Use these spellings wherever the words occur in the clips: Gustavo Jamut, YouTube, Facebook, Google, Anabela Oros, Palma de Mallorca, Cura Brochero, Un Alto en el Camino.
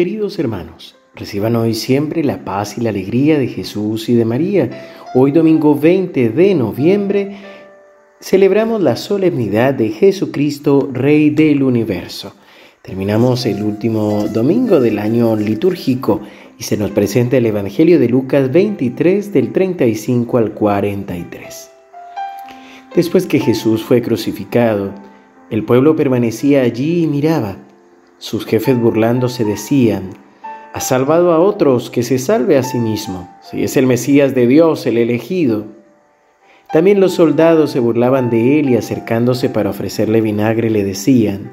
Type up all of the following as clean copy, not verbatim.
Queridos hermanos, reciban hoy siempre la paz y la alegría de Jesús y de María. Hoy domingo 20 de noviembre celebramos la solemnidad de Jesucristo, Rey del Universo. Terminamos el último domingo del año litúrgico y se nos presenta el Evangelio de Lucas 23 del 35 al 43. Después que Jesús fue crucificado, el pueblo permanecía allí y miraba. Sus jefes burlándose decían: «Ha salvado a otros, que se salve a sí mismo, si es el Mesías de Dios, el elegido». También los soldados se burlaban de él y acercándose para ofrecerle vinagre le decían: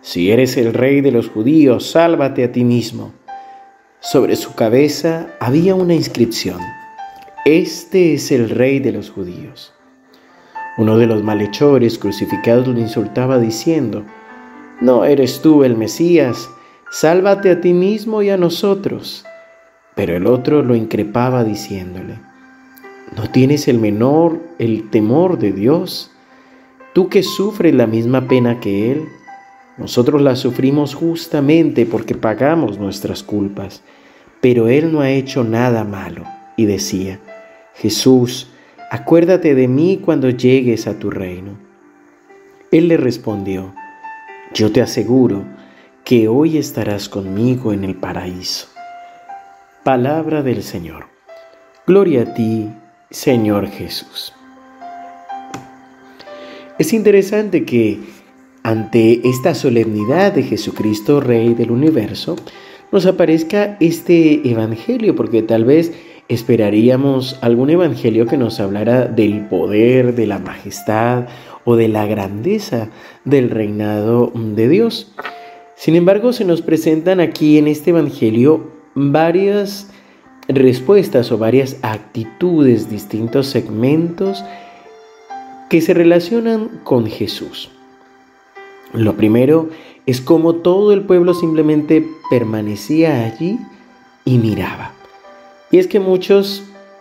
«Si eres el rey de los judíos, sálvate a ti mismo». Sobre su cabeza había una inscripción: «Este es el rey de los judíos». Uno de los malhechores crucificados lo insultaba diciendo: «¿No eres tú el Mesías? Sálvate a ti mismo y a nosotros». Pero el otro lo increpaba diciéndole: «¿No tienes el temor de Dios? Tú que sufres la misma pena que él. Nosotros la sufrimos justamente porque pagamos nuestras culpas, pero él no ha hecho nada malo». Y decía: «Jesús, acuérdate de mí cuando llegues a tu reino». Él le respondió: «Yo te aseguro que hoy estarás conmigo en el paraíso». Palabra del Señor. Gloria a ti, Señor Jesús. Es interesante que ante esta solemnidad de Jesucristo, Rey del Universo, nos aparezca este evangelio, porque tal vez esperaríamos algún evangelio que nos hablara del poder, de la majestad o de la grandeza del reinado de Dios. Sin embargo, se nos presentan aquí en este evangelio varias respuestas o varias actitudes, distintos segmentos que se relacionan con Jesús. Lo primero es cómo todo el pueblo simplemente permanecía allí y miraba. Y es que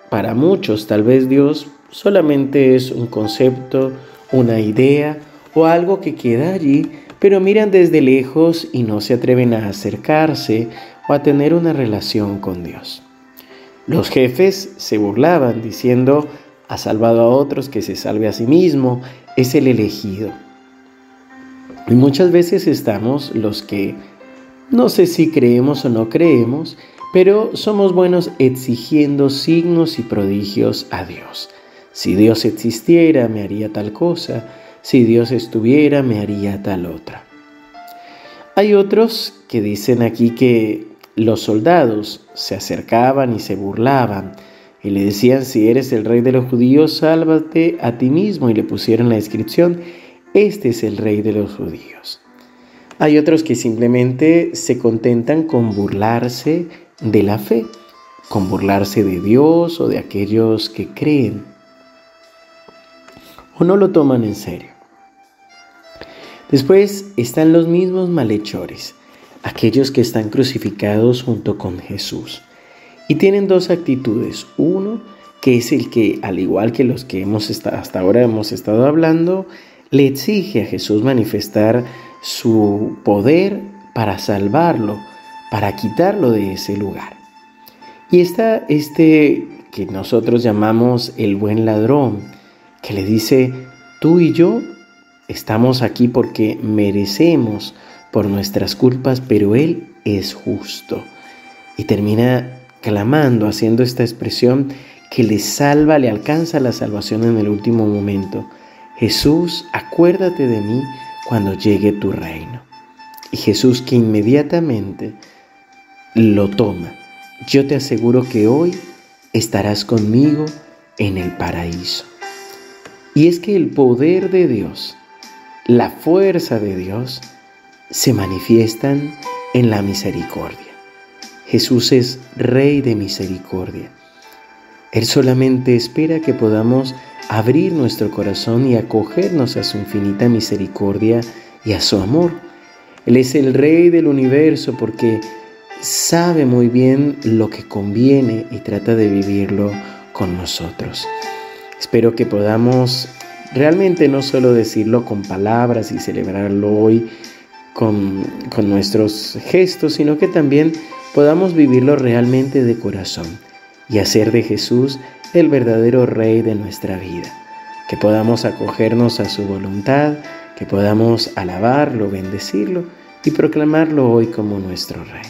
para muchos, tal vez Dios solamente es un concepto, una idea o algo que queda allí, pero miran desde lejos y no se atreven a acercarse o a tener una relación con Dios. Los jefes se burlaban diciendo: «Ha salvado a otros, que se salve a sí mismo, es el elegido». Y muchas veces estamos los que, no sé si creemos o no creemos, pero somos buenos exigiendo signos y prodigios a Dios. Si Dios existiera, me haría tal cosa. Si Dios estuviera, me haría tal otra. Hay otros que dicen aquí que los soldados se acercaban y se burlaban y le decían: «Si eres el rey de los judíos, sálvate a ti mismo». Y le pusieron la inscripción: «Este es el rey de los judíos». Hay otros que simplemente se contentan con burlarse de la fe, con burlarse de Dios o de aquellos que creen, o no lo toman en serio. Después están los mismos malhechores, aquellos que están crucificados junto con Jesús, y tienen dos actitudes. Uno, que es el que, al igual que los que hasta ahora hemos estado hablando, le exige a Jesús manifestar su poder para salvarlo, para quitarlo de ese lugar. Y está este que nosotros llamamos el buen ladrón, que le dice: «Tú y yo estamos aquí porque merecemos por nuestras culpas, pero él es justo». Y termina clamando, haciendo esta expresión que le salva, le alcanza la salvación en el último momento: «Jesús, acuérdate de mí cuando llegue tu reino». Y Jesús, que inmediatamente lo toma: «Yo te aseguro que hoy estarás conmigo en el paraíso». Y es que el poder de Dios, la fuerza de Dios, se manifiestan en la misericordia. Jesús es Rey de misericordia. Él solamente espera que podamos abrir nuestro corazón y acogernos a su infinita misericordia y a su amor. Él es el Rey del universo porque sabe muy bien lo que conviene y trata de vivirlo con nosotros. Espero que podamos realmente no solo decirlo con palabras y celebrarlo hoy con nuestros gestos, sino que también podamos vivirlo realmente de corazón y hacer de Jesús el verdadero Rey de nuestra vida. Que podamos acogernos a su voluntad, que podamos alabarlo, bendecirlo y proclamarlo hoy como nuestro Rey.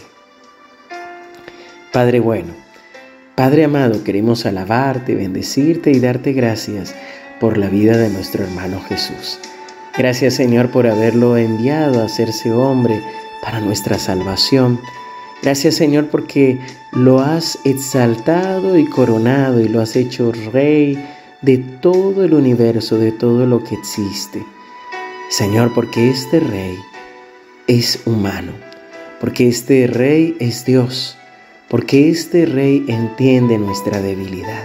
Padre bueno, Padre amado, queremos alabarte, bendecirte y darte gracias por la vida de nuestro hermano Jesús. Gracias, Señor, por haberlo enviado a hacerse hombre para nuestra salvación. Gracias, Señor, porque lo has exaltado y coronado y lo has hecho Rey de todo el universo, de todo lo que existe. Señor, porque este Rey es humano, porque este Rey es Dios, porque este Rey entiende nuestra debilidad.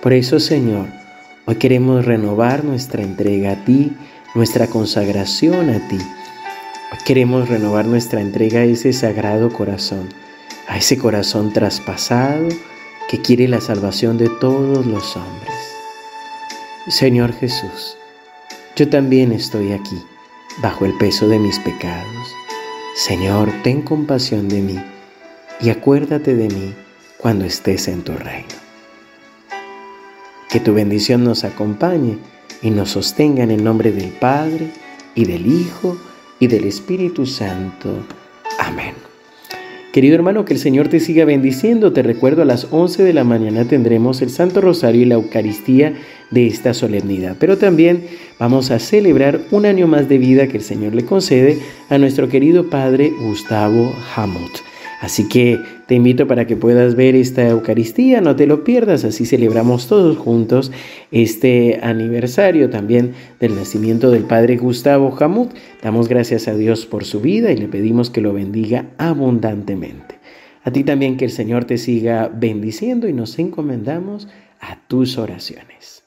Por eso, Señor, hoy queremos renovar nuestra entrega a ti, nuestra consagración a ti. Hoy queremos renovar nuestra entrega a ese sagrado corazón, a ese corazón traspasado que quiere la salvación de todos los hombres. Señor Jesús, yo también estoy aquí, bajo el peso de mis pecados. Señor, ten compasión de mí y acuérdate de mí cuando estés en tu reino. Que tu bendición nos acompañe y nos sostenga en el nombre del Padre, y del Hijo, y del Espíritu Santo. Amén. Querido hermano, que el Señor te siga bendiciendo. Te recuerdo, a las 11 de la mañana tendremos el Santo Rosario y la Eucaristía de esta solemnidad. Pero también vamos a celebrar un año más de vida que el Señor le concede a nuestro querido Padre Gustavo Jamut. Así que te invito para que puedas ver esta Eucaristía, no te lo pierdas, así celebramos todos juntos este aniversario también del nacimiento del Padre Gustavo Jamut. Damos gracias a Dios por su vida y le pedimos que lo bendiga abundantemente. A ti también que el Señor te siga bendiciendo y nos encomendamos a tus oraciones.